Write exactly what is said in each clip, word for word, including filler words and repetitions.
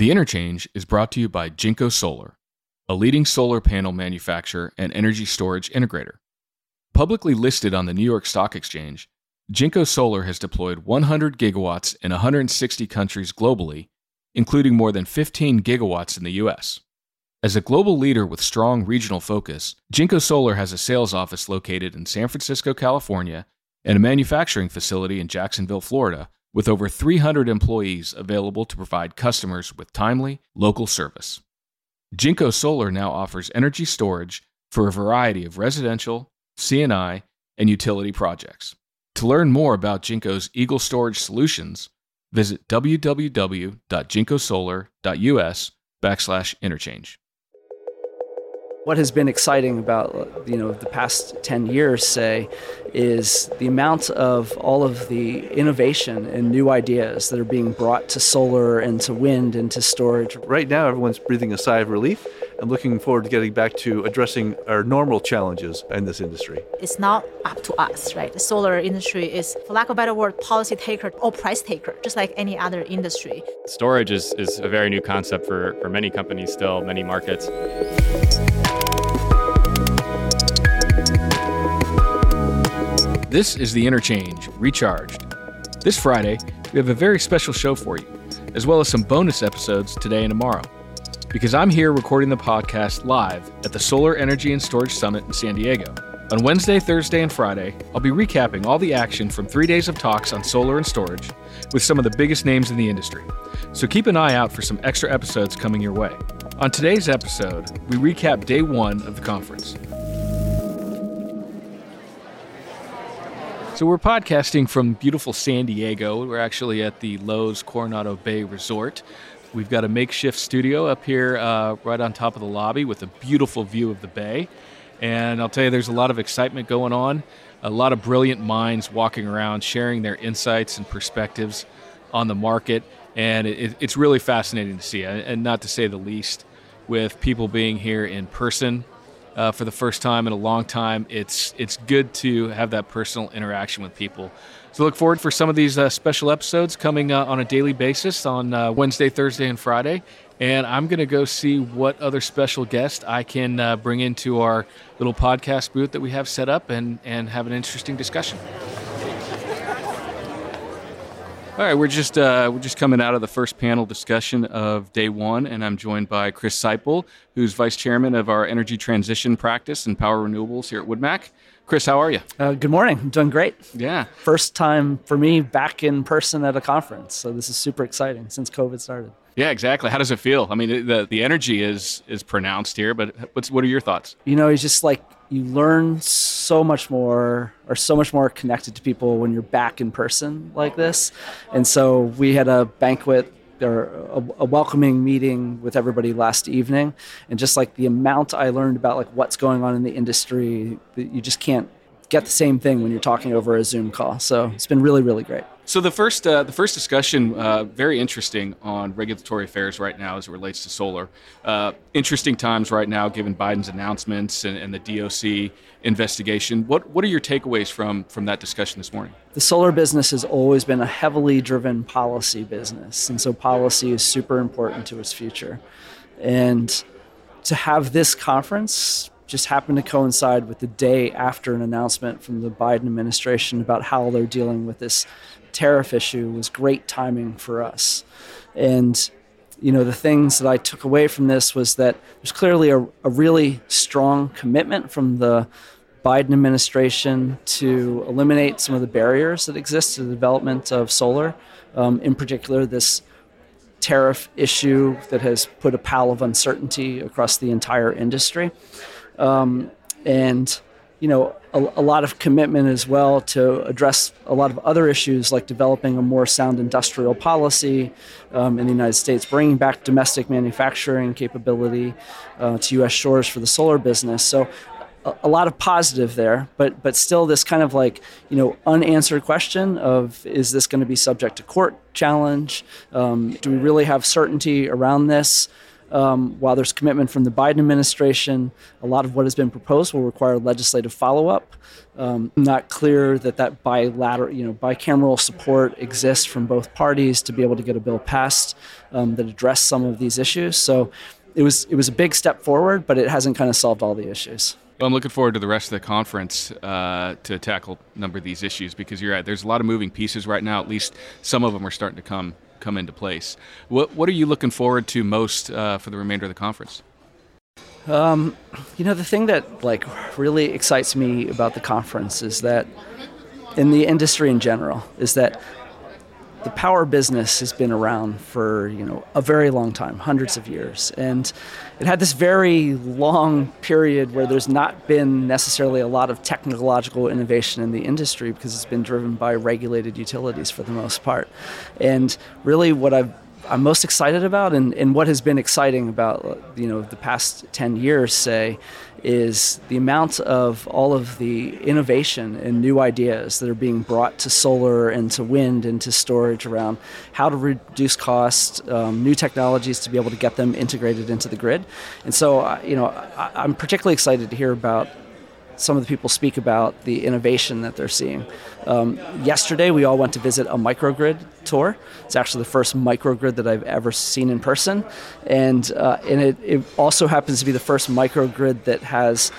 The Interchange is brought to you by Jinko Solar, a leading solar panel manufacturer and energy storage integrator. Publicly listed on the New York Stock Exchange, Jinko Solar has deployed one hundred gigawatts in one hundred sixty countries globally, including more than fifteen gigawatts in the U S. As a global leader with strong regional focus, Jinko Solar has a sales office located in San Francisco, California, and a manufacturing facility in Jacksonville, Florida, with over three hundred employees available to provide customers with timely, local service. Jinko Solar now offers energy storage for a variety of residential, C and I, and utility projects. To learn more about Jinko's EAGLE Storage solutions, visit www.jinkosolar.us backslash interchange. What has been exciting about, you know, the past ten years, say, is the amount of all of the innovation and new ideas that are being brought to solar and to wind and to storage. Right now, everyone's breathing a sigh of relief and looking forward to getting back to addressing our normal challenges in this industry. It's not up to us, right? The solar industry is, for lack of a better word, policy taker or price taker, just like any other industry. Storage is, is a very new concept for, for many companies still, many markets. This is The Interchange, Recharged. This Friday, we have a very special show for you, as well as some bonus episodes today and tomorrow, because I'm here recording the podcast live at the Solar Energy and Storage Summit in San Diego. On Wednesday, Thursday, and Friday, I'll be recapping all the action from three days of talks on solar and storage with some of the biggest names in the industry. So keep an eye out for some extra episodes coming your way. On today's episode, we recap day one of the conference. So we're podcasting from beautiful San Diego. We're actually at the Lowe's Coronado Bay Resort. We've got a makeshift studio up here uh, right on top of the lobby with a beautiful view of the bay. And I'll tell you, there's a lot of excitement going on, a lot of brilliant minds walking around, sharing their insights and perspectives on the market. And it, it's really fascinating to see, and not to say the least, with people being here in person. Uh, for the first time in a long time, it's it's good to have that personal interaction with people. So look forward for some of these uh, special episodes coming uh, on a daily basis on uh, Wednesday, Thursday, and Friday. And I'm going to go see what other special guest I can uh, bring into our little podcast booth that we have set up and, and have an interesting discussion. All right, we're just uh, we're just coming out of the first panel discussion of day one, and I'm joined by Chris Seiple, who's vice chairman of our energy transition practice and power renewables here at Wood Mac. Chris, how are you? Uh, good morning. I'm doing great. Yeah. First time for me back in person at a conference, so this is super exciting since COVID started. Yeah, exactly. How does it feel? I mean, the the energy is is pronounced here, but what's what are your thoughts? You know, it's just like you learn so much more, or so much more connected to people when you're back in person like this. And so we had a banquet or a, a welcoming meeting with everybody last evening, and just like the amount I learned about like what's going on in the industry, you just can't get the same thing when you're talking over a Zoom call. So it's been really, really great. So the first uh, the first discussion, uh, very interesting on regulatory affairs right now as it relates to solar. Uh, interesting times right now, given Biden's announcements and, and the D O C investigation. What what are your takeaways from, from that discussion this morning? The solar business has always been a heavily driven policy business, and so policy is super important to its future. And to have this conference just happened to coincide with the day after an announcement from the Biden administration about how they're dealing with this tariff issue was great timing for us. And, you know, the things that I took away from this was that there's clearly a, a really strong commitment from the Biden administration to eliminate some of the barriers that exist to the development of solar, um, in particular this tariff issue that has put a pall of uncertainty across the entire industry. Um, and, you know, a, a lot of commitment as well to address a lot of other issues like developing a more sound industrial policy um, in the United States, bringing back domestic manufacturing capability uh, to U S shores for the solar business. So a, a lot of positive there, but but still this kind of like, you know, unanswered question of, is this going to be subject to court challenge? Um, do we really have certainty around this? Um, while there's commitment from the Biden administration, a lot of what has been proposed will require legislative follow-up. Um, not clear that that bilateral, you know, bicameral support exists from both parties to be able to get a bill passed um, that addressed some of these issues. So it was it was a big step forward, but it hasn't kind of solved all the issues. Well, I'm looking forward to the rest of the conference uh, to tackle a number of these issues, because you're right, there's a lot of moving pieces right now. At least some of them are starting to come. come into place. What what are you looking forward to most uh, for the remainder of the conference? Um, you know, the thing that like really excites me about the conference is that, in the industry in general, is that the power business has been around for, you know, a very long time, hundreds of years. And it had this very long period where there's not been necessarily a lot of technological innovation in the industry, because it's been driven by regulated utilities for the most part. And really what I've, I'm most excited about, and, and what has been exciting about, you know, the past ten years, say, is the amount of all of the innovation and new ideas that are being brought to solar and to wind and to storage around how to reduce costs, um, new technologies to be able to get them integrated into the grid. And so, uh, you know, I, I'm particularly excited to hear about some of the people speak about the innovation that they're seeing. Um, yesterday, we all went to visit a microgrid tour. It's actually the first microgrid that I've ever seen in person. And uh, and it, it also happens to be the first microgrid that has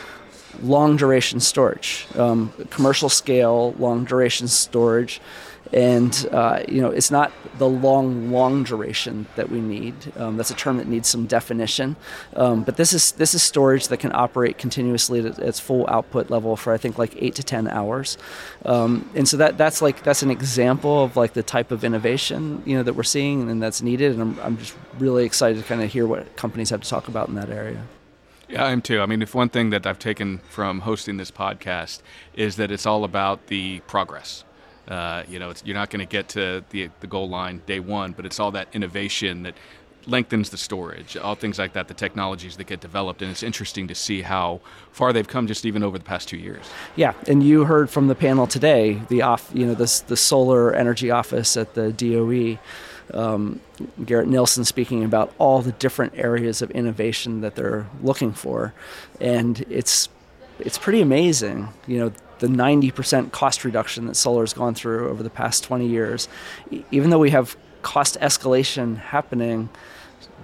long duration storage, um, commercial scale, long duration storage. And, uh, you know, it's not the long, long duration that we need. Um, that's a term that needs some definition. Um, but this is this is storage that can operate continuously at its full output level for, I think, like eight to ten hours. Um, and so that that's like that's an example of like the type of innovation, you know, that we're seeing and that's needed. And I'm, I'm just really excited to kind of hear what companies have to talk about in that area. Yeah, I am too. I mean, if one thing that I've taken from hosting this podcast is that it's all about the progress. Uh, you know, it's, you're not going to get to the, the goal line day one, but it's all that innovation that lengthens the storage, all things like that, the technologies that get developed. And it's interesting to see how far they've come just even over the past two years. Yeah. And you heard from the panel today, the off, you know, this, the Solar Energy Office at the D O E. Um, Garrett Nilsson speaking about all the different areas of innovation that they're looking for. And it's it's pretty amazing, you know, the ninety percent cost reduction that solar has gone through over the past twenty years. Even though we have cost escalation happening,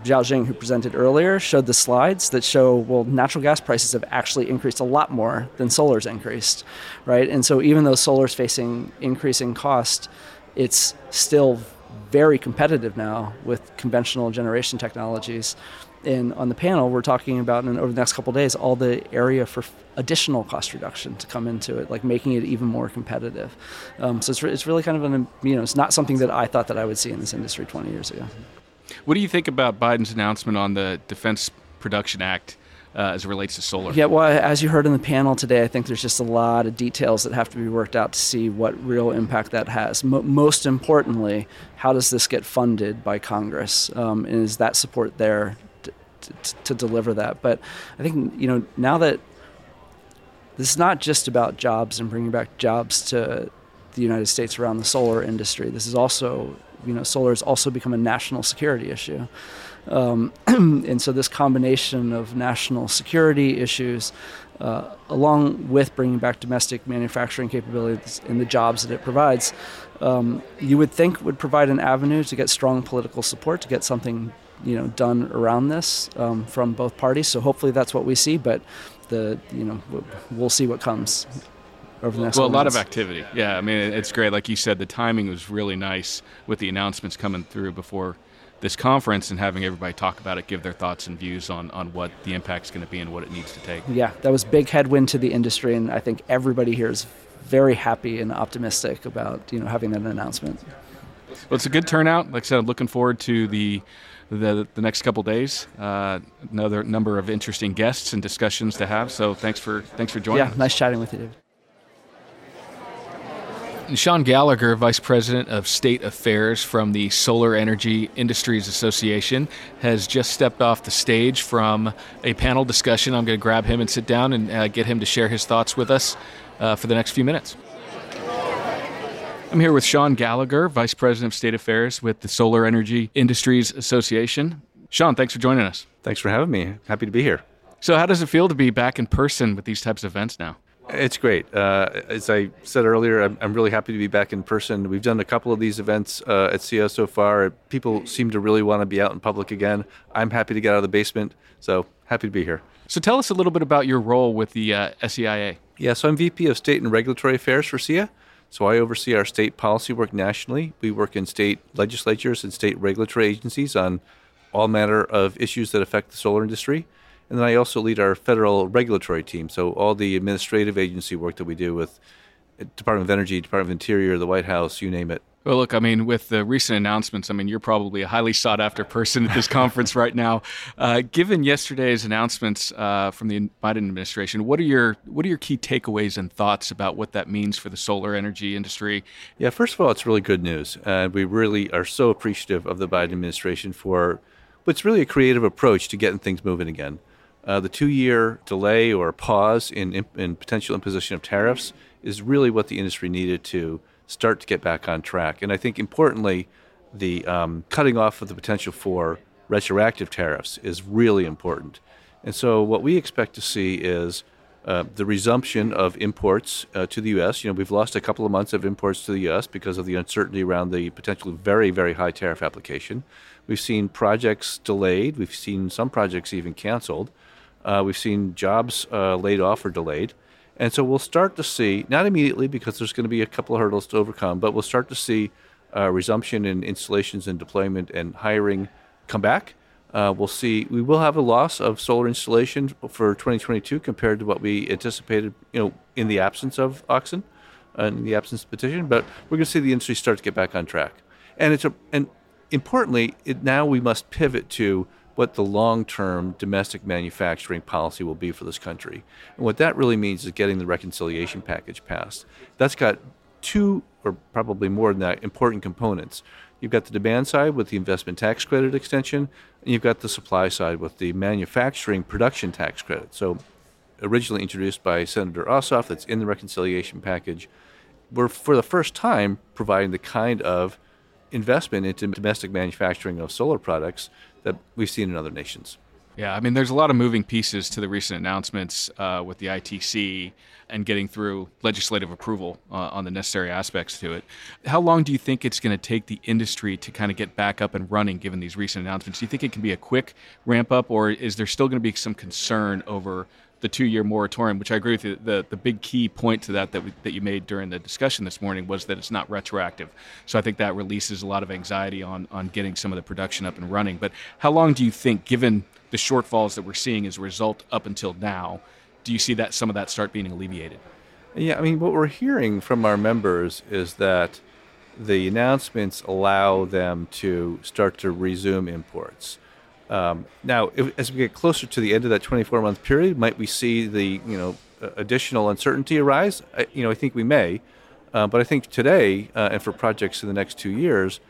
Xiaojing, who presented earlier, showed the slides that show, well, natural gas prices have actually increased a lot more than solar's increased, right? And so even though solar's facing increasing cost, it's still very competitive now with conventional generation technologies. And on the panel, we're talking about, and over the next couple of days, all the area for additional cost reduction to come into it, like making it even more competitive. Um, so it's re- it's really kind of an, you know, it's not something that I thought that I would see in this industry twenty years ago. What do you think about Biden's announcement on the Defense Production Act Uh, as it relates to solar? Yeah, well, as you heard in the panel today, I think there's just a lot of details that have to be worked out to see what real impact that has. Mo- most importantly, how does this get funded by Congress? Um, and is that support there to, to, to deliver that? But I think, you know, now that this is not just about jobs and bringing back jobs to the United States around the solar industry, this is also, you know, solar has also become a national security issue. Um, and so this combination of national security issues, uh, along with bringing back domestic manufacturing capabilities and the jobs that it provides, um, you would think would provide an avenue to get strong political support, to get something, you know, done around this um, from both parties. So hopefully that's what we see, but the, you know, we'll see what comes over the next Well, a lot months. Of activity. Yeah, I mean, it's great. Like you said, the timing was really nice with the announcements coming through before this conference and having everybody talk about it, give their thoughts and views on, on what the impact's going to be and what it needs to take. Yeah, that was big headwind to the industry, and I think everybody here is very happy and optimistic about, you know, having that announcement. Well, it's a good turnout. Like I said, I'm looking forward to the the, the next couple of days. Uh, another number of interesting guests and discussions to have, so thanks for thanks for joining yeah, us. Yeah, nice chatting with you, David. Sean Gallagher, Vice President of State Affairs from the Solar Energy Industries Association, has just stepped off the stage from a panel discussion. I'm going to grab him and sit down and uh, get him to share his thoughts with us uh, for the next few minutes. I'm here with Sean Gallagher, Vice President of State Affairs with the Solar Energy Industries Association. Sean, thanks for joining us. Thanks for having me. Happy to be here. So how does it feel to be back in person with these types of events now? It's great. Uh, as I said earlier, I'm, I'm really happy to be back in person. We've done a couple of these events uh, at C O so far. People seem to really want to be out in public again. I'm happy to get out of the basement, so happy to be here. So tell us a little bit about your role with the uh, S E I A. Yeah, so I'm V P of State and Regulatory Affairs for S E I A. So I oversee our state policy work nationally. We work in state legislatures and state regulatory agencies on all manner of issues that affect the solar industry. And then I also lead our federal regulatory team, so all the administrative agency work that we do with Department of Energy, Department of Interior, the White House, you name it. Well, look, I mean, with the recent announcements, I mean, you're probably a highly sought-after person at this conference right now. Uh, given yesterday's announcements uh, from the Biden administration, what are your what are your key takeaways and thoughts about what that means for the solar energy industry? Yeah, first of all, it's really good news. Uh, we really are so appreciative of the Biden administration for what's really a creative approach to getting things moving again. Uh, the two-year delay or pause in, in, in potential imposition of tariffs is really what the industry needed to start to get back on track. And I think importantly, the um, cutting off of the potential for retroactive tariffs is really important. And so what we expect to see is uh, the resumption of imports uh, to the U S. You know, we've lost a couple of months of imports to the U S because of the uncertainty around the potential very, very high tariff application. We've seen projects delayed. We've seen some projects even canceled. Uh, we've seen jobs uh, laid off or delayed. And so we'll start to see, not immediately because there's going to be a couple of hurdles to overcome, but we'll start to see uh, resumption in installations and deployment and hiring come back. Uh, we'll see, we will have a loss of solar installation for twenty twenty-two compared to what we anticipated, you know, in the absence of auction and in the absence of petition, but we're going to see the industry start to get back on track. And it's a, and importantly, it, now we must pivot to what the long-term domestic manufacturing policy will be for this country. And what that really means is getting the reconciliation package passed. That's got two, or probably more than that, important components. You've got the demand side with the investment tax credit extension, and you've got the supply side with the manufacturing production tax credit. So originally introduced by Senator Ossoff, that's in the reconciliation package. We're, for the first time, providing the kind of investment into domestic manufacturing of solar products that we've seen in other nations. Yeah, I mean, there's a lot of moving pieces to the recent announcements uh, with the I T C and getting through legislative approval uh, on the necessary aspects to it. How long do you think it's going to take the industry to kind of get back up and running given these recent announcements? Do you think it can be a quick ramp up, or is there still going to be some concern over the two-year moratorium, which I agree with you, the, the big key point to that that, we, that you made during the discussion this morning was that it's not retroactive. So I think that releases a lot of anxiety on, on getting some of the production up and running. But how long do you think, given the shortfalls that we're seeing as a result up until now, do you see that some of that start being alleviated? Yeah, I mean, what we're hearing from our members is that the announcements allow them to start to resume imports. Um, now, if, as we get closer to the end of that twenty-four month period, might we see the you know additional uncertainty arise? I, you know, I think we may, uh, but I think today uh, and for projects in the next two years,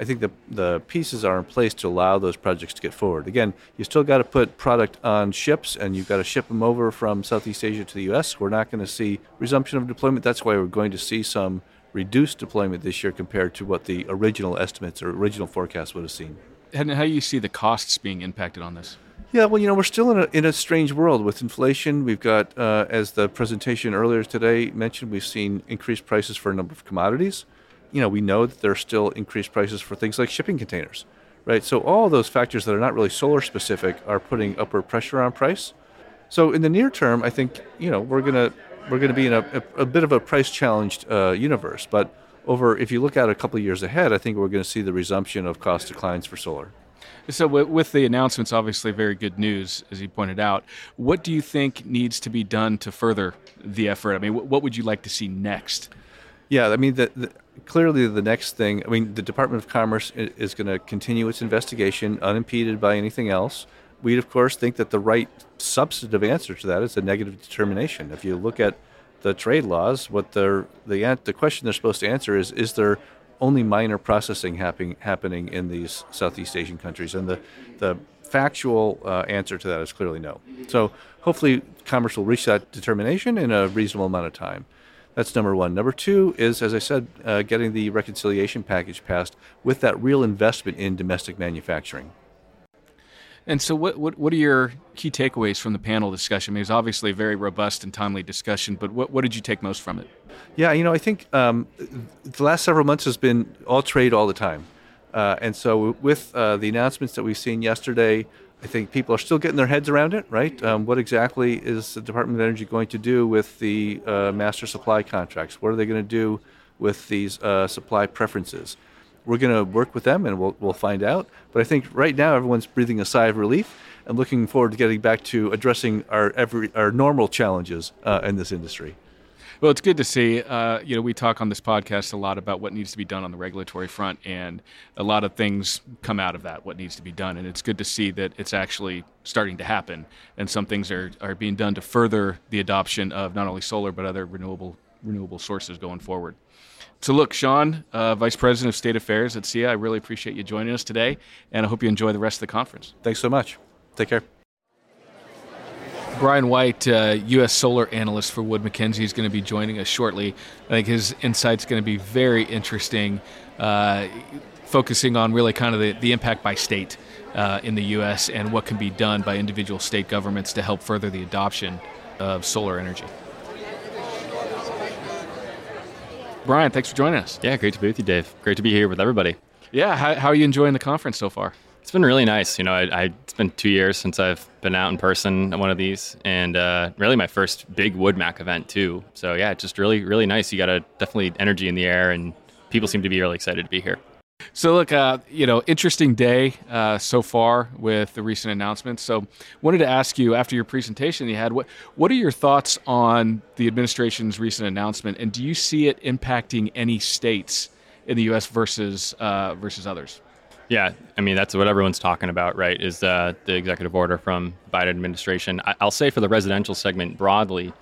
I think the the pieces are in place to allow those projects to get forward. Again, you still got to put product on ships, and you've got to ship them over from Southeast Asia to the U S. We're not going to see resumption of deployment. That's why we're going to see some reduced deployment this year compared to what the original estimates or original forecasts would have seen. And how do you see the costs being impacted on this? Yeah, well, you know, we're still in a, in a strange world with inflation. We've got, uh, as the presentation earlier today mentioned, we've seen increased prices for a number of commodities. You know, we know that there are still increased prices for things like shipping containers, right? So all those factors that are not really solar specific are putting upward pressure on price. So in the near term, I think, you know, we're going to we're going to be in a, a, a bit of a price challenged uh, universe, but over, if you look out a couple of years ahead, I think we're going to see the resumption of cost declines for solar. So with the announcements, obviously very good news, as you pointed out. What do you think needs to be done to further the effort? I mean, what would you like to see next? Yeah, I mean, the, the, clearly the next thing, I mean, the Department of Commerce is going to continue its investigation unimpeded by anything else. We'd, of course, think that the right substantive answer to that is a negative determination. If you look at the trade laws, what they're, the the question they're supposed to answer is, is there only minor processing happening happening in these Southeast Asian countries? And the, the factual uh, answer to that is clearly no. So hopefully commerce will reach that determination in a reasonable amount of time. That's number one. Number two is, as I said, uh, getting the reconciliation package passed with that real investment in domestic manufacturing. And so what, what what are your key takeaways from the panel discussion? I mean, it was obviously a very robust and timely discussion, but what, what did you take most from it? Yeah, you know, I think um, the last several months has been all trade all the time. Uh, and so with uh, the announcements that we've seen yesterday, I think people are still getting their heads around it, right? Um, what exactly is the Department of Energy going to do with the uh, master supply contracts? What are they going to do with these uh, supply preferences? We're going to work with them, and we'll we'll find out. But I think right now everyone's breathing a sigh of relief and looking forward to getting back to addressing our every our normal challenges uh, in this industry. Well, it's good to see. Uh, you know, we talk on this podcast a lot about what needs to be done on the regulatory front, and a lot of things come out of that, what needs to be done. And it's good to see that it's actually starting to happen, and some things are, are being done to further the adoption of not only solar but other renewable renewable sources going forward. So look, Sean, uh, Vice President of State Affairs at S E I A, I really appreciate you joining us today, and I hope you enjoy the rest of the conference. Thanks so much. Take care. Brian White, uh, U S solar analyst for Wood Mackenzie, is going to be joining us shortly. I think his insight's going to be very interesting, uh, focusing on really kind of the, the impact by state uh, in the U S and what can be done by individual state governments to help further the adoption of solar energy. Brian, thanks for joining us. Yeah, great to be with you, Dave. Great to be here with everybody. Yeah, how, how are you enjoying the conference so far? It's been really nice. You know, I, I, it's been two years since I've been out in person at one of these, and uh, really my first big Wood Mac event too. So yeah, it's just really, really nice. You got a definitely energy in the air, and people seem to be really excited to be here. So look, uh, you know, interesting day uh, so far with the recent announcements. So wanted to ask you, after your presentation you had, what what are your thoughts on the administration's recent announcement, and do you see it impacting any states in the U S versus uh, versus others? Yeah, I mean, that's what everyone's talking about, right, is uh, the executive order from the Biden administration. I- I'll say for the residential segment broadly,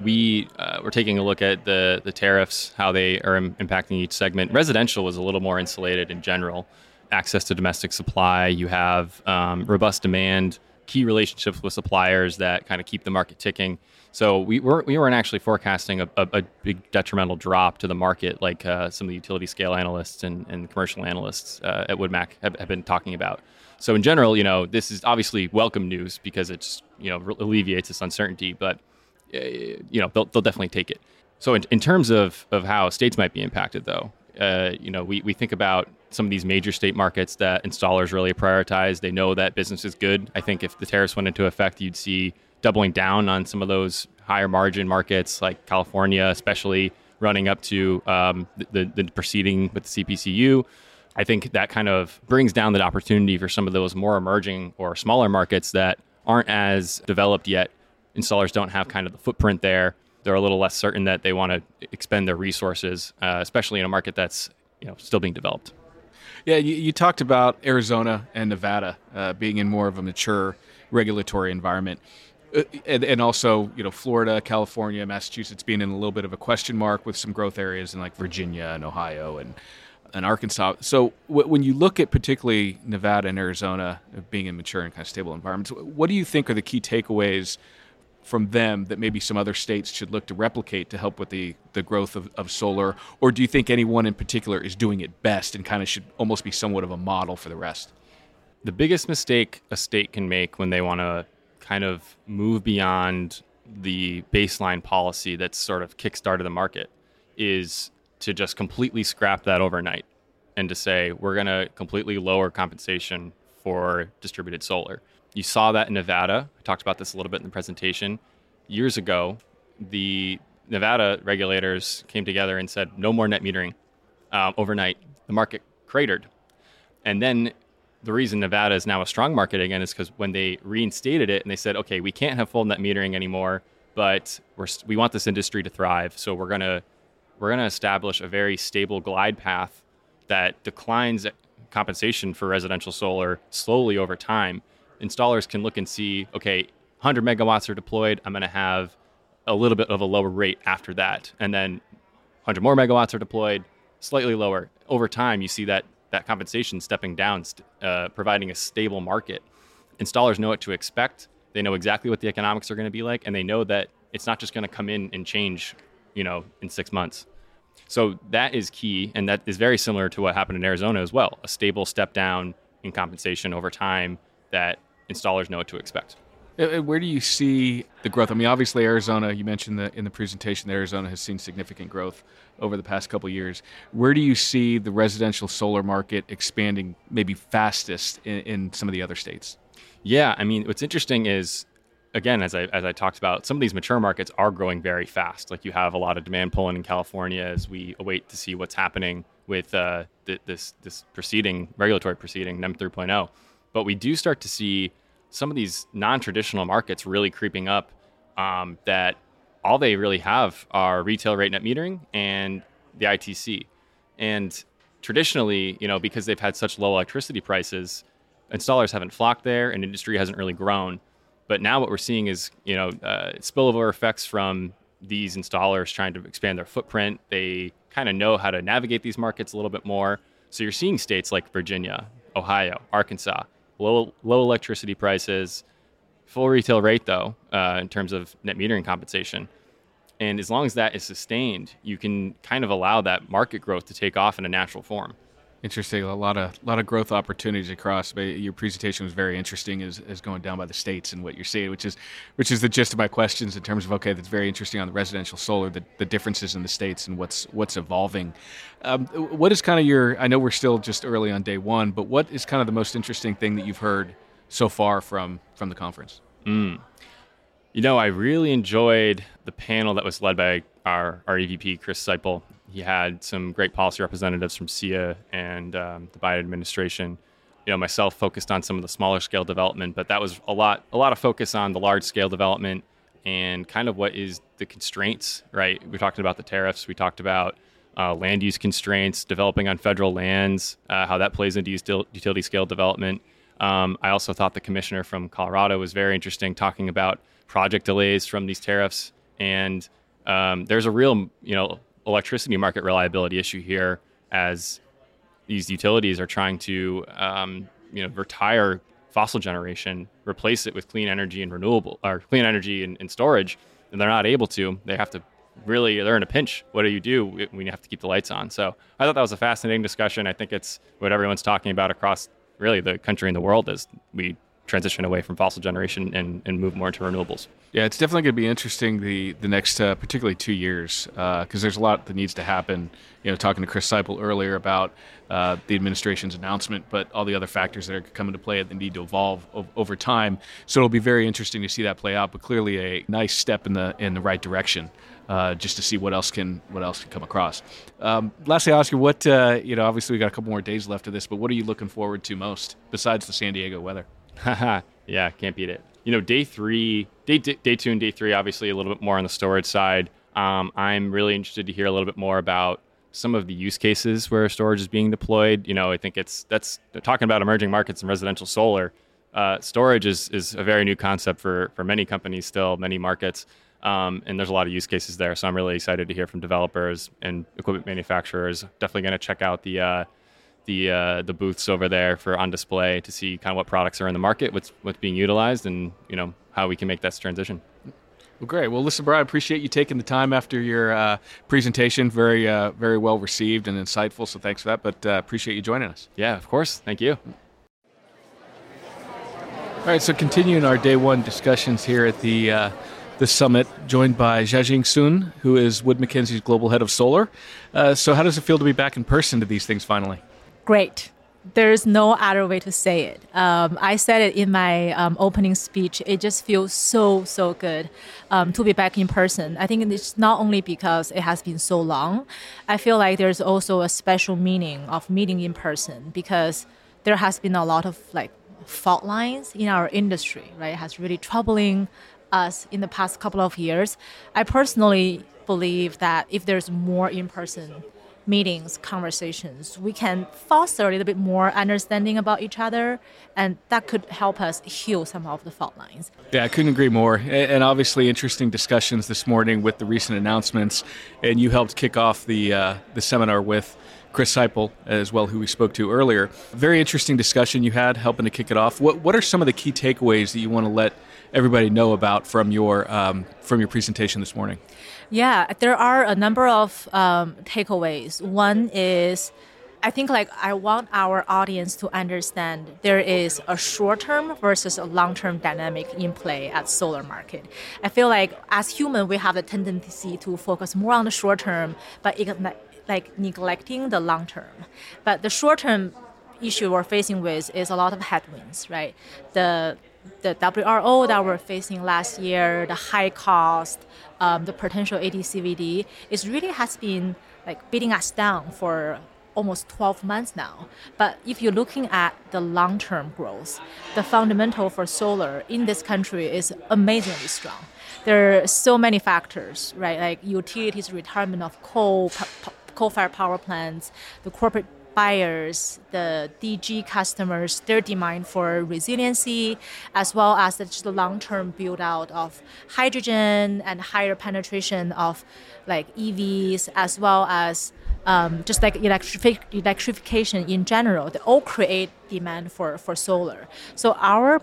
We uh, were taking a look at the, the tariffs, how they are im- impacting each segment. Residential was a little more insulated in general. Access to domestic supply, you have um, robust demand, key relationships with suppliers that kind of keep the market ticking. So we weren't, we weren't actually forecasting a, a, a big detrimental drop to the market like uh, some of the utility scale analysts and, and commercial analysts uh, at Wood Mac have, have been talking about. So in general, you know, this is obviously welcome news because it's, you know, re- alleviates this uncertainty, but you know, they'll, they'll definitely take it. So in, in terms of, of how states might be impacted, though, uh, you know, we, we think about some of these major state markets that installers really prioritize. They know that business is good. I think if the tariffs went into effect, you'd see doubling down on some of those higher margin markets like California, especially running up to um, the, the proceeding with the C P C U. I think that kind of brings down the opportunity for some of those more emerging or smaller markets that aren't as developed yet. Installers don't have kind of the footprint there. They're a little less certain that they want to expend their resources, uh, especially in a market that's, you know, still being developed. Yeah, you, you talked about Arizona and Nevada uh, being in more of a mature regulatory environment. Uh, and, and also, you know, Florida, California, Massachusetts being in a little bit of a question mark with some growth areas in like Virginia and Ohio and, and Arkansas. So w- when you look at particularly Nevada and Arizona being in mature and kind of stable environments, what do you think are the key takeaways from them that maybe some other states should look to replicate to help with the, the growth of, of solar? Or do you think anyone in particular is doing it best and kind of should almost be somewhat of a model for the rest? The biggest mistake a state can make when they want to kind of move beyond the baseline policy that's sort of kickstarted the market is to just completely scrap that overnight and to say, we're going to completely lower compensation for distributed solar. You saw that in Nevada. I talked about this a little bit in the presentation. Years ago, the Nevada regulators came together and said, no more net metering. Uh, overnight, the market cratered. And then the reason Nevada is now a strong market again is because when they reinstated it and they said, okay, we can't have full net metering anymore, but we're, we want this industry to thrive. So we're going to we're going to establish a very stable glide path that declines compensation for residential solar slowly over time. Installers can look and see, okay, one hundred megawatts are deployed. I'm going to have a little bit of a lower rate after that. And then one hundred more megawatts are deployed, slightly lower. Over time, you see that that compensation stepping down, uh, providing a stable market. Installers know what to expect. They know exactly what the economics are going to be like, and they know that it's not just going to come in and change, you know, in six months. So that is key, and that is very similar to what happened in Arizona as well. A stable step down in compensation over time that installers know what to expect. Where do you see the growth? I mean, obviously, Arizona, you mentioned the, in the presentation that Arizona has seen significant growth over the past couple of years. Where do you see the residential solar market expanding maybe fastest in, in some of the other states? Yeah, I mean, what's interesting is, again, as I as I talked about, some of these mature markets are growing very fast. Like you have a lot of demand pulling in California as we await to see what's happening with uh, th- this this proceeding, regulatory proceeding, N E M three point oh. But we do start to see some of these non-traditional markets really creeping up um, that all they really have are retail rate net metering and the I T C. And traditionally, you know, because they've had such low electricity prices, installers haven't flocked there and industry hasn't really grown. But now what we're seeing is, you know, uh, spillover effects from these installers trying to expand their footprint. They kind of know how to navigate these markets a little bit more. So you're seeing states like Virginia, Ohio, Arkansas, Low, low electricity prices, full retail rate though, uh, in terms of net metering compensation. And as long as that is sustained, you can kind of allow that market growth to take off in a natural form. Interesting. A lot of lot of growth opportunities across. Your presentation was very interesting as, as going down by the states and what you're seeing, which is which is the gist of my questions in terms of, okay, that's very interesting on the residential solar, the, the differences in the states and what's what's evolving. Um, what is kind of your, I know we're still just early on day one, but what is kind of the most interesting thing that you've heard so far from, from the conference? Mm. You know, I really enjoyed the panel that was led by our, our E V P, Chris Seiple. He had some great policy representatives from S E I A and um, the Biden administration. You know, myself focused on some of the smaller scale development, but that was a lot, a lot of focus on the large scale development and kind of what is the constraints, right? We talked about the tariffs. We talked about uh, land use constraints, developing on federal lands, uh, how that plays into utility scale development. Um, I also thought the commissioner from Colorado was very interesting, talking about project delays from these tariffs. And um, there's a real, you know, electricity market reliability issue here as these utilities are trying to, um, you know, retire fossil generation, replace it with clean energy and renewable or clean energy and, and storage. And they're not able to, they have to really, they're in a pinch. What do you do when you have to keep the lights on? So I thought that was a fascinating discussion. I think it's what everyone's talking about across really the country and the world as we transition away from fossil generation and, and move more into renewables. Yeah, it's definitely going to be interesting the the next, uh, particularly two years, because uh, there's a lot that needs to happen. You know, talking to Chris Seiple earlier about uh, the administration's announcement, but all the other factors that are coming to play that need to evolve o- over time. So it'll be very interesting to see that play out. But clearly, a nice step in the in the right direction, uh, just to see what else can what else can come across. Um, lastly, Oscar, what uh, you know, obviously we got a couple more days left of this, but what are you looking forward to most besides the San Diego weather? Yeah, can't beat it. You know, day three, day day two and day three, obviously a little bit more on the storage side. Um, I'm really interested to hear a little bit more about some of the use cases where storage is being deployed. You know, I think it's, that's talking about emerging markets and residential solar. Uh, storage is is a very new concept for, for many companies still, many markets. Um, and there's a lot of use cases there. So I'm really excited to hear from developers and equipment manufacturers. Definitely going to check out the uh the uh, the booths over there for on display to see kind of what products are in the market, what's what's being utilized, and you know how we can make that transition. Well, great. Well, listen, Brian, I appreciate you taking the time after your uh, presentation. Very uh, very well received and insightful. So thanks for that. But uh, appreciate you joining us. Yeah, of course. Thank you. All right. So continuing our day one discussions here at the uh, the summit, joined by Xiaojing Sun, who is Wood Mackenzie's global head of solar. Uh, so how does it feel to be back in person to these things finally? Great. There's no other way to say it. Um, I said it in my um, opening speech. It just feels so, so good um, to be back in person. I think it's not only because it has been so long. I feel like there's also a special meaning of meeting in person because there has been a lot of like fault lines in our industry, right? It has really troubling us in the past couple of years. I personally believe that if there's more in person meetings, conversations, we can foster a little bit more understanding about each other, and that could help us heal some of the fault lines. Yeah, I couldn't agree more. And obviously interesting discussions this morning with the recent announcements, and you helped kick off the uh, the seminar with Chris Seiple as well, who we spoke to earlier. Very interesting discussion you had, helping to kick it off. What what are some of the key takeaways that you want to let everybody know about from your um, from your presentation this morning? Yeah, there are a number of um, takeaways. One is I think like I want our audience to understand there is a short-term versus a long-term dynamic in play at solar market. I feel like as humans, we have a tendency to focus more on the short-term, but like neglecting the long-term. But the short-term issue we're facing with is a lot of headwinds, right? The the W R O that we're facing last year, the high cost, um, the potential A D C V D, it really has been like beating us down for almost twelve months now. But if you're looking at the long-term growth, the fundamental for solar in this country is amazingly strong. There are so many factors, right? Like utilities, retirement of coal, p- coal-fired power plants, the corporate buyers, the D G customers, their demand for resiliency, as well as the long-term build-out of hydrogen and higher penetration of like E Vs, as well as um, just like electrific- electrification in general. They all create demand for, for solar. So our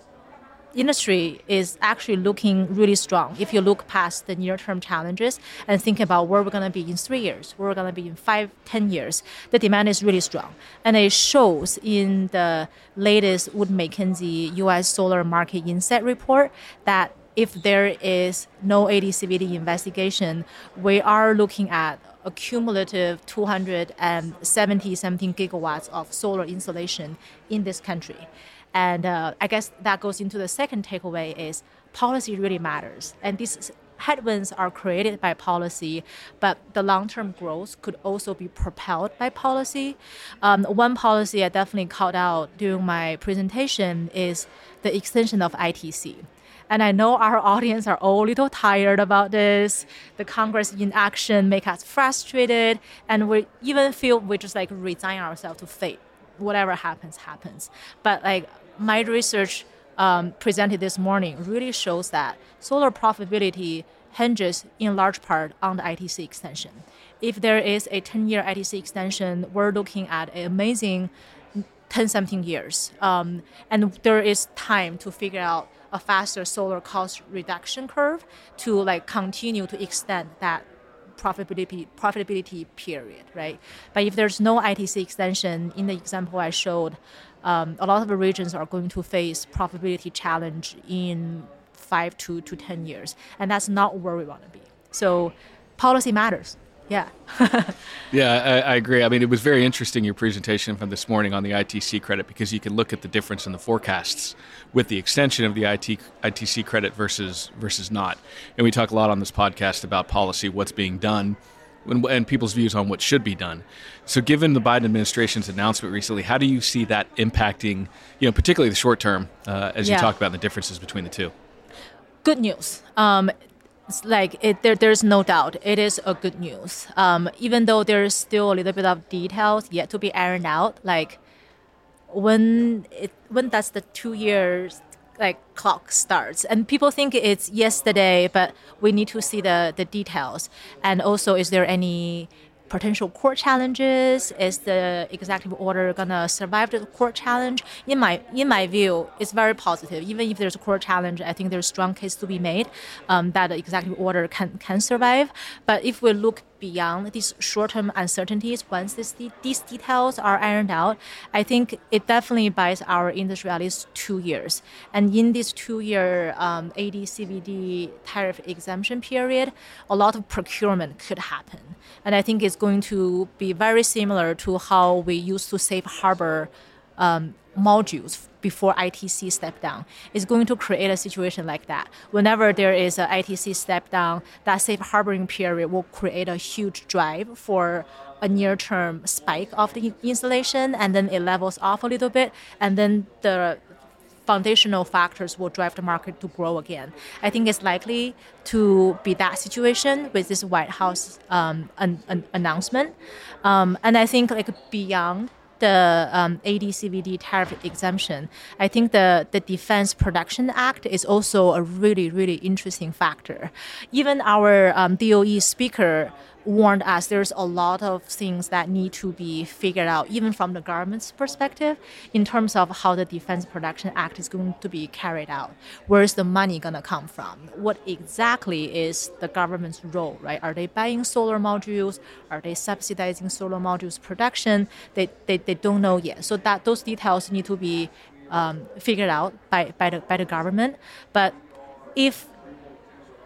industry is actually looking really strong if you look past the near-term challenges and think about where we're going to be in three years, where we're going to be in five, ten years. The demand is really strong. And it shows in the latest Wood Mackenzie U S Solar Market Insight Report that if there is no A D C V D investigation, we are looking at a cumulative two hundred seventy something gigawatts of solar installation in this country. And uh, I guess that goes into the second takeaway is policy really matters. And these headwinds are created by policy, but the long-term growth could also be propelled by policy. Um, one policy I definitely called out during my presentation is the extension of I T C. And I know our audience are all a little tired about this. The Congress inaction makes us frustrated, and we even feel we just like resign ourselves to fate. Whatever happens, happens. But like my research um, presented this morning really shows that solar profitability hinges in large part on the I T C extension. If there is a ten-year I T C extension, we're looking at an amazing ten-something years. Um, and there is time to figure out a faster solar cost reduction curve to like continue to extend that Profitability, profitability period, right? But if there's no I T C extension, in the example I showed, um, a lot of regions are going to face profitability challenge in five to, to ten years, and that's not where we want to be. So policy matters. Yeah. yeah, I, I agree. I mean, it was very interesting, your presentation from this morning on the I T C credit, because you can look at the difference in the forecasts with the extension of the I T, I T C credit versus versus not. And we talk a lot on this podcast about policy, what's being done, and, and people's views on what should be done. So given the Biden administration's announcement recently, how do you see that impacting, you know, particularly the short term, uh, as yeah. you talked about the differences between the two? Good news. Um It's like it, there, there's no doubt it is a good news. Um, even though there's still a little bit of details yet to be ironed out, like when it when does the two years like clock starts? And people think it's yesterday, but we need to see the, the details. And also, is there any potential court challenges? Is the executive order gonna survive the court challenge? In my in my view, it's very positive. Even if there's a court challenge, I think there's a strong case to be made um, that the executive order can, can survive. But if we look beyond these short-term uncertainties, once this, these details are ironed out, I think it definitely buys our industry at least two years. And in this two-year um, A D C V D tariff exemption period, a lot of procurement could happen. And I think it's going to be very similar to how we used to safe harbor um, modules before I T C step down. It's going to create a situation like that. Whenever there is an I T C step down, that safe harboring period will create a huge drive for a near-term spike of the installation, and then it levels off a little bit, and then the foundational factors will drive the market to grow again. I think it's likely to be that situation with this White House um, an, an announcement. Um, and I think like beyond the um, A D C V D tariff exemption, I think the, the Defense Production Act is also a really, really interesting factor. Even our um, D O E speaker warned us there's a lot of things that need to be figured out, even from the government's perspective, in terms of how the Defense Production Act is going to be carried out. Where is the money going to come from? What exactly is the government's role, right? Are they buying solar modules? Are they subsidizing solar modules production? They they, they don't know yet. So that those details need to be um, figured out by, by, the, by the government. But if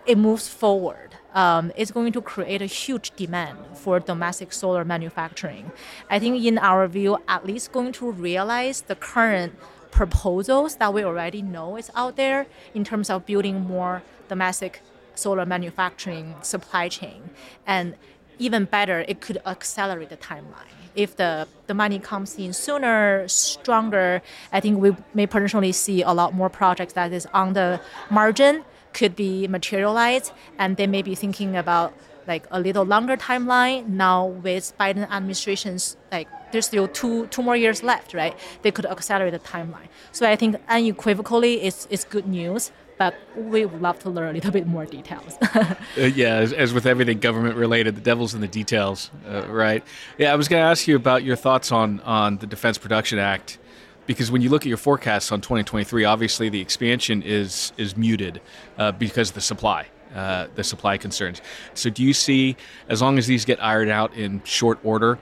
it moves forward, Um, it's going to create a huge demand for domestic solar manufacturing. I think in our view, at least going to realize the current proposals that we already know is out there in terms of building more domestic solar manufacturing supply chain. And even better, it could accelerate the timeline. If the, the money comes in sooner, stronger, I think we may potentially see a lot more projects that is on the margin could be materialized, and they may be thinking about like a little longer timeline. Now with Biden administration's, like there's still two two more years left, right? They could accelerate the timeline. So I think unequivocally it's it's good news, but we would love to learn a little bit more details. uh, yeah, as, as with everything government related, the devil's in the details, uh, right? Yeah, I was going to ask you about your thoughts on, on the Defense Production Act. Because when you look at your forecasts on twenty twenty-three, obviously the expansion is is muted uh, because of the supply, uh, the supply concerns. So do you see, as long as these get ironed out in short order,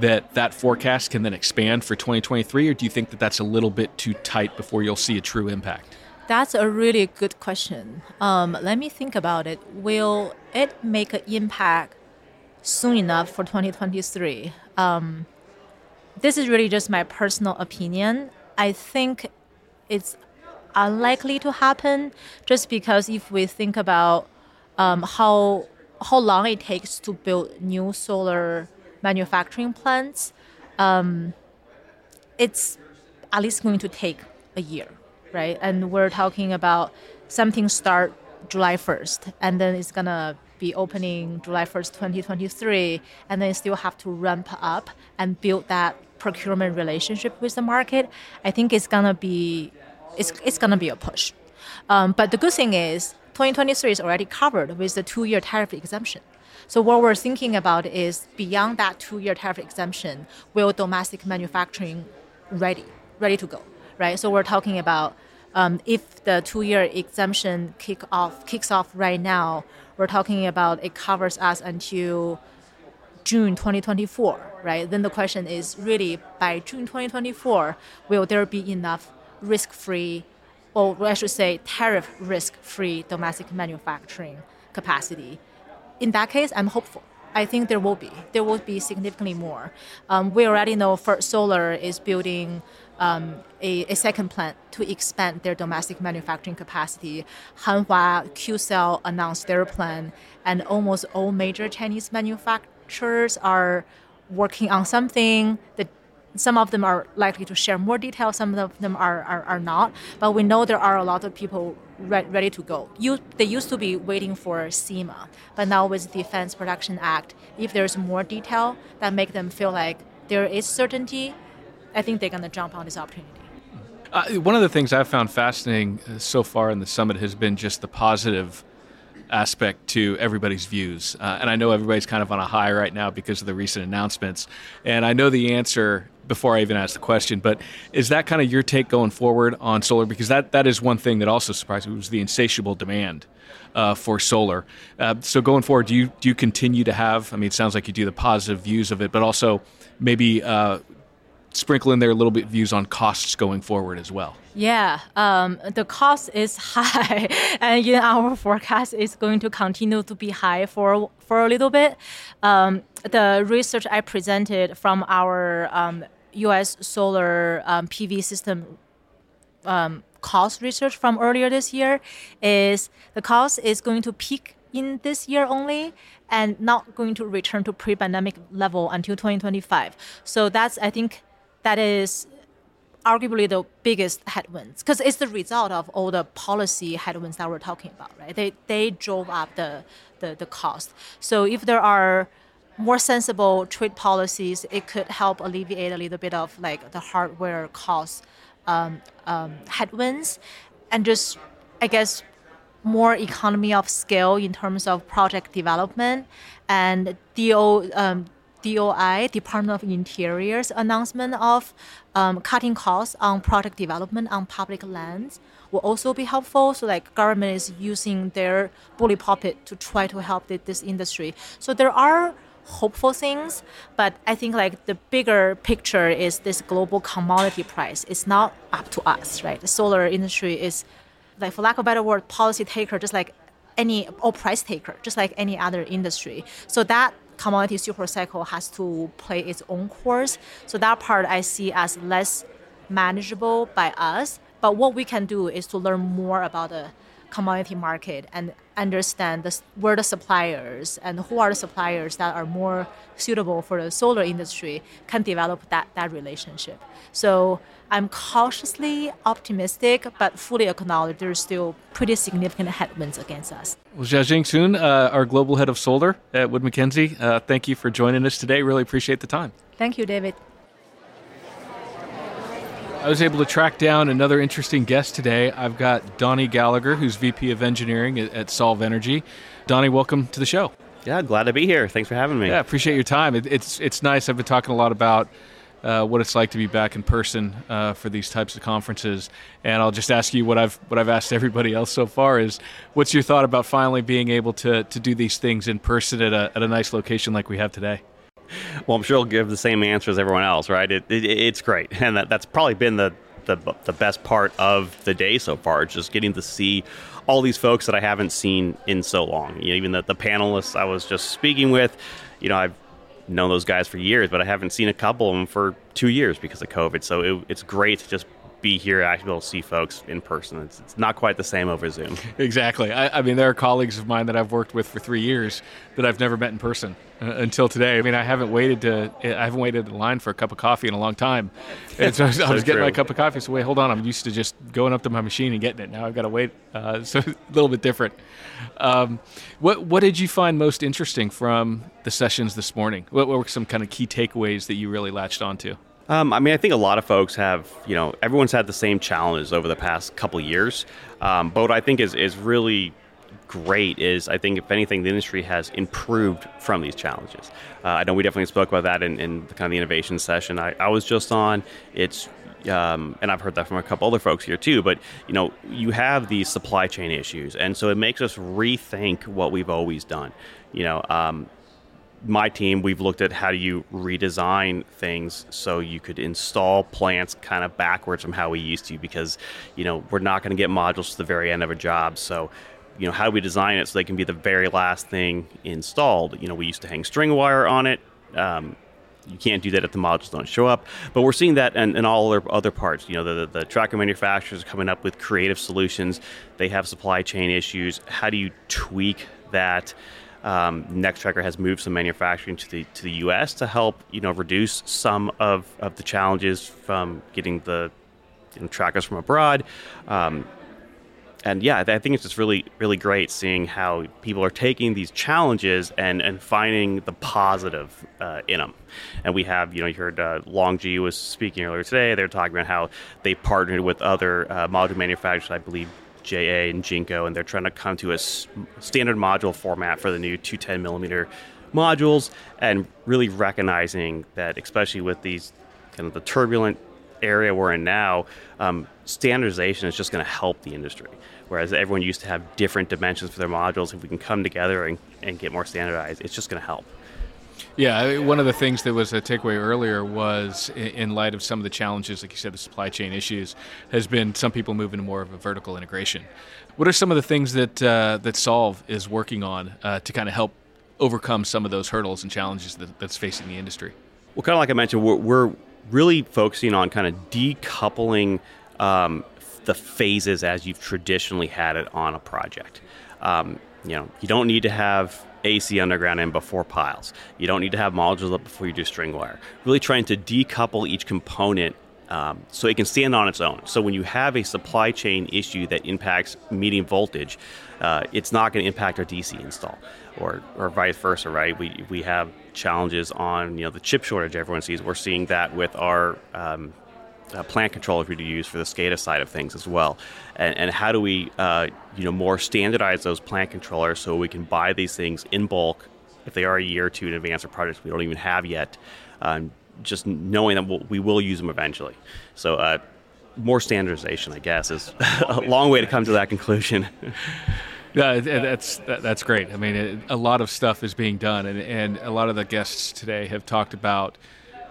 that that forecast can then expand for twenty twenty-three? Or do you think that that's a little bit too tight before you'll see a true impact? That's a really good question. Um, let me think about it. Will it make an impact soon enough for twenty twenty-three? Um This is really just my personal opinion. I think it's unlikely to happen just because if we think about um, how how long it takes to build new solar manufacturing plants, um, it's at least going to take a year, right? And we're talking about something start July first, and then it's going to be opening July first, twenty twenty-three, and then still have to ramp up and build that procurement relationship with the market. I think it's gonna be, it's it's gonna be a push. Um, but the good thing is, twenty twenty-three is already covered with the two-year tariff exemption. So what we're thinking about is beyond that two-year tariff exemption, will domestic manufacturing ready, ready to go, right? So we're talking about um, if the two-year exemption kick off kicks off right now. We're talking about it covers us until June twenty twenty-four, right? Then the question is really by June twenty twenty-four, will there be enough risk-free, or I should say tariff risk-free domestic manufacturing capacity? In that case, I'm hopeful. I think there will be. There will be significantly more. Um, we already know First Solar is building Um, a, a second plant to expand their domestic manufacturing capacity. Hanwha Qcell announced their plan, and almost all major Chinese manufacturers are working on something. That some of them are likely to share more details, some of them are, are, are not. But we know there are a lot of people re- ready to go. You, they used to be waiting for SEMA, but now with the Defense Production Act, if there's more detail that make them feel like there is certainty, I think they're going to jump on this opportunity. Uh, one of the things I've found fascinating uh, so far in the summit has been just the positive aspect to everybody's views. Uh, and I know everybody's kind of on a high right now because of the recent announcements. And I know the answer before I even ask the question, but is that kind of your take going forward on solar? Because that, that is one thing that also surprised me, was the insatiable demand uh, for solar. Uh, so going forward, do you, do you continue to have, I mean, it sounds like you do the positive views of it, but also maybe uh, sprinkle in there a little bit views on costs going forward as well. Yeah, um, the cost is high, and in our forecast, it's going to continue to be high for for a little bit. Um, the research I presented from our um, U S solar um, P V system um, cost research from earlier this year is the cost is going to peak in this year only, and not going to return to pre-pandemic level until twenty twenty-five. So that's, I think, that is arguably the biggest headwinds, because it's the result of all the policy headwinds that we're talking about, right? They they drove up the, the, the cost. So if there are more sensible trade policies, it could help alleviate a little bit of like the hardware cost um, um, headwinds, and just, I guess, more economy of scale in terms of project development, and D O, um, D O I, Department of Interior's announcement of um, cutting costs on project development on public lands will also be helpful. So like government is using their bully pulpit to try to help this industry. So there are hopeful things, but I think like the bigger picture is this global commodity price. It's not up to us, right? The solar industry is, like for lack of a better word, policy taker, just like any, or price taker, just like any other industry. So that commodity super cycle has to play its own course. So that part I see as less manageable by us. But what we can do is to learn more about the commodity market and understand the, where the suppliers and who are the suppliers that are more suitable for the solar industry can develop that, that relationship. So I'm cautiously optimistic, but fully acknowledge there's still pretty significant headwinds against us. Well, Xiaojing Sun, uh, our global head of solar at Wood Mackenzie, uh, thank you for joining us today. Really appreciate the time. Thank you, David. I was able to track down another interesting guest today. I've got Donnie Gallagher, who's V P of Engineering at, at Solv Energy. Donnie, welcome to the show. Yeah, glad to be here. Thanks for having me. Yeah, appreciate your time. It, it's it's nice. I've been talking a lot about uh, what it's like to be back in person uh, for these types of conferences, and I'll just ask you what I've what I've asked everybody else so far is, what's your thought about finally being able to to do these things in person at a at a nice location like we have today? Well, I'm sure he'll give the same answer as everyone else, right? It, it, it's great. And that, that's probably been the, the the best part of the day so far, just getting to see all these folks that I haven't seen in so long. You know, even the, the panelists I was just speaking with, you know, I've known those guys for years, but I haven't seen a couple of them for two years because of COVID. So it, it's great to just be here and actually be able to see folks in person. It's, it's not quite the same over Zoom. Exactly. I, I mean, there are colleagues of mine that I've worked with for three years that I've never met in person until today. I mean, I haven't waited to I haven't waited in line for a cup of coffee in a long time. And so I was, so I was getting my cup of coffee. So wait, hold on. I'm used to just going up to my machine and getting it. Now I've got to wait. Uh, so a little bit different. Um, what What did you find most interesting from the sessions this morning? What were some kind of key takeaways that you really latched onto? Um, I mean, I think a lot of folks have, you know, everyone's had the same challenges over the past couple of years. Um, but what I think is is really great is, I think, if anything, the industry has improved from these challenges. Uh, I know we definitely spoke about that in, in kind of the innovation session I, I was just on. It's, um, and I've heard that from a couple other folks here too, but, you know, you have these supply chain issues. And so it makes us rethink what we've always done, you know. Um, My team, we've looked at how do you redesign things so you could install plants kind of backwards from how we used to, because, you know, we're not going to get modules to the very end of a job. So, you know, how do we design it so they can be the very last thing installed? You know, we used to hang string wire on it. Um, you can't do that if the modules don't show up. But we're seeing that in, in all other, other parts. You know, the, the, the tracker manufacturers are coming up with creative solutions. They have supply chain issues. How do you tweak that? Um, Next Tracker has moved some manufacturing to the to the U S to help, you know, reduce some of, of the challenges from getting the, you know, trackers from abroad. Um, and yeah, I think it's just really, really great seeing how people are taking these challenges and, and finding the positive uh, in them. And we have, you know, you heard uh, Longi was speaking earlier today. They're talking about how they partnered with other uh, module manufacturers, I believe, J A and Jinko, and they're trying to come to a s- standard module format for the new two ten millimeter modules, and really recognizing that, especially with these kind of the turbulent area we're in now, um, standardization is just going to help the industry. Whereas everyone used to have different dimensions for their modules, if we can come together and, and get more standardized, it's just going to help. Yeah, one of the things that was a takeaway earlier was, in light of some of the challenges, like you said, the supply chain issues, has been some people moving to more of a vertical integration. What are some of the things that uh, that Solv is working on uh, to kind of help overcome some of those hurdles and challenges that, that's facing the industry? Well, kind of like I mentioned, we're, we're really focusing on kind of decoupling um, the phases as you've traditionally had it on a project. Um, you know, you don't need to have A C underground and before piles. You don't need to have modules up before you do string wire. Really trying to decouple each component um, so it can stand on its own. So when you have a supply chain issue that impacts medium voltage, uh, it's not going to impact our D C install, or or vice versa, right? We we have challenges on, you know, the chip shortage everyone sees. We're seeing that with our um, uh, plant controllers we do use for the SCADA side of things as well. And, and how do we, uh, you know, more standardize those plant controllers so we can buy these things in bulk if they are a year or two in advance of projects we don't even have yet, um, just knowing that we'll, we will use them eventually. So uh, more standardization, I guess, is a long way to come to that conclusion. Yeah, that's that's great. I mean, it, a lot of stuff is being done, and, and a lot of the guests today have talked about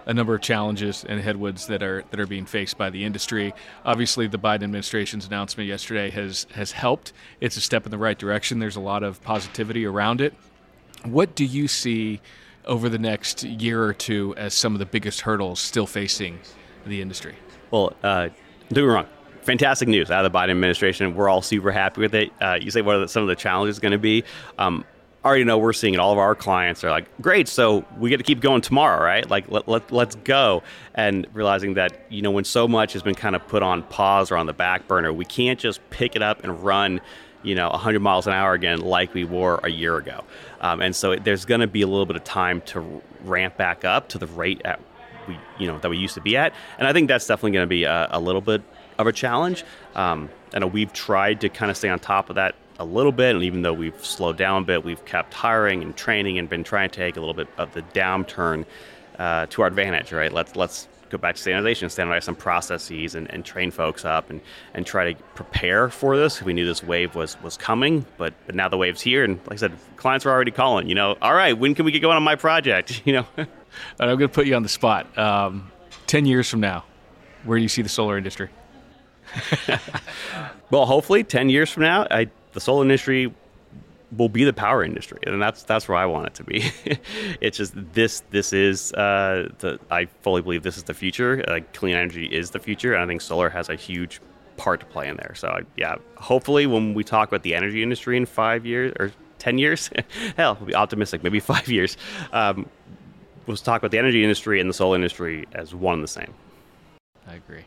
a number of challenges and headwinds that are that are being faced by the industry. Obviously, the Biden administration's announcement yesterday has has helped. It's a step in the right direction. There's a lot of positivity around it. What do you see over the next year or two as some of the biggest hurdles still facing the industry? Well, uh, don't get me wrong. Fantastic news out of the Biden administration. We're all super happy with it. Uh, you say what are the, some of the challenges going to be? Um, already know we're seeing it. All of our clients are like, great, so we get to keep going tomorrow, right? Like, let, let, let's go. And realizing that, you know, when so much has been kind of put on pause or on the back burner, we can't just pick it up and run, you know, one hundred miles an hour again like we were a year ago. Um, and so it, there's going to be a little bit of time to ramp back up to the rate at we, you know, that we used to be at. And I think that's definitely going to be a, a little bit of a challenge. Um, I know we've tried to kind of stay on top of that a little bit, and even though we've slowed down a bit, we've kept hiring and training and been trying to take a little bit of the downturn uh, to our advantage, right? Let's let's go back to standardization, standardize some processes and, and train folks up and, and try to prepare for this. We knew this wave was was coming, but, but now the wave's here, and like I said, clients were already calling, you know, all right, when can we get going on my project, you know? All right, I'm going to put you on the spot. Um, ten years from now, where do you see the solar industry? Well, hopefully ten years from now, I, the solar industry will be the power industry, and that's that's where I want it to be. It's just this this is uh, the I fully believe this is the future. Uh, clean energy is the future, and I think solar has a huge part to play in there. So yeah, hopefully when we talk about the energy industry in five years or ten years, hell, we'll be optimistic, maybe five years. Um, we'll talk about the energy industry and the solar industry as one and the same. I agree.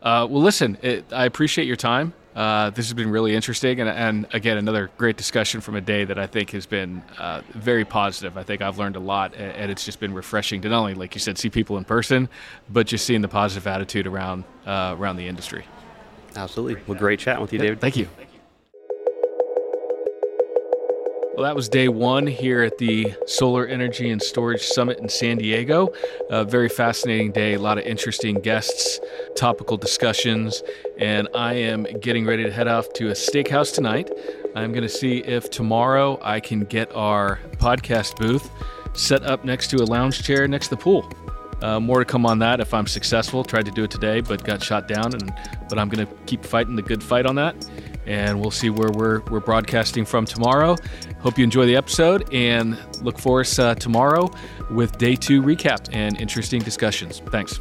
Uh, well, listen, it, I appreciate your time. Uh, this has been really interesting. And, and again, another great discussion from a day that I think has been uh, very positive. I think I've learned a lot, and, and it's just been refreshing to not only, like you said, see people in person, but just seeing the positive attitude around uh, around the industry. Absolutely. Great well, chat. Great chatting with you, David. Thank you. Thank you. Well, that was day one here at the Solar Energy and Storage Summit in San Diego. A very fascinating day, a lot of interesting guests, topical discussions, and I am getting ready to head off to a steakhouse tonight. I'm going to see if tomorrow I can get our podcast booth set up next to a lounge chair next to the pool. Uh, more to come on that if I'm successful. Tried to do it today, but got shot down, and but I'm going to keep fighting the good fight on that. And we'll see where we're we're broadcasting from tomorrow. Hope you enjoy the episode, and look for us uh, tomorrow with day two recap and interesting discussions. Thanks.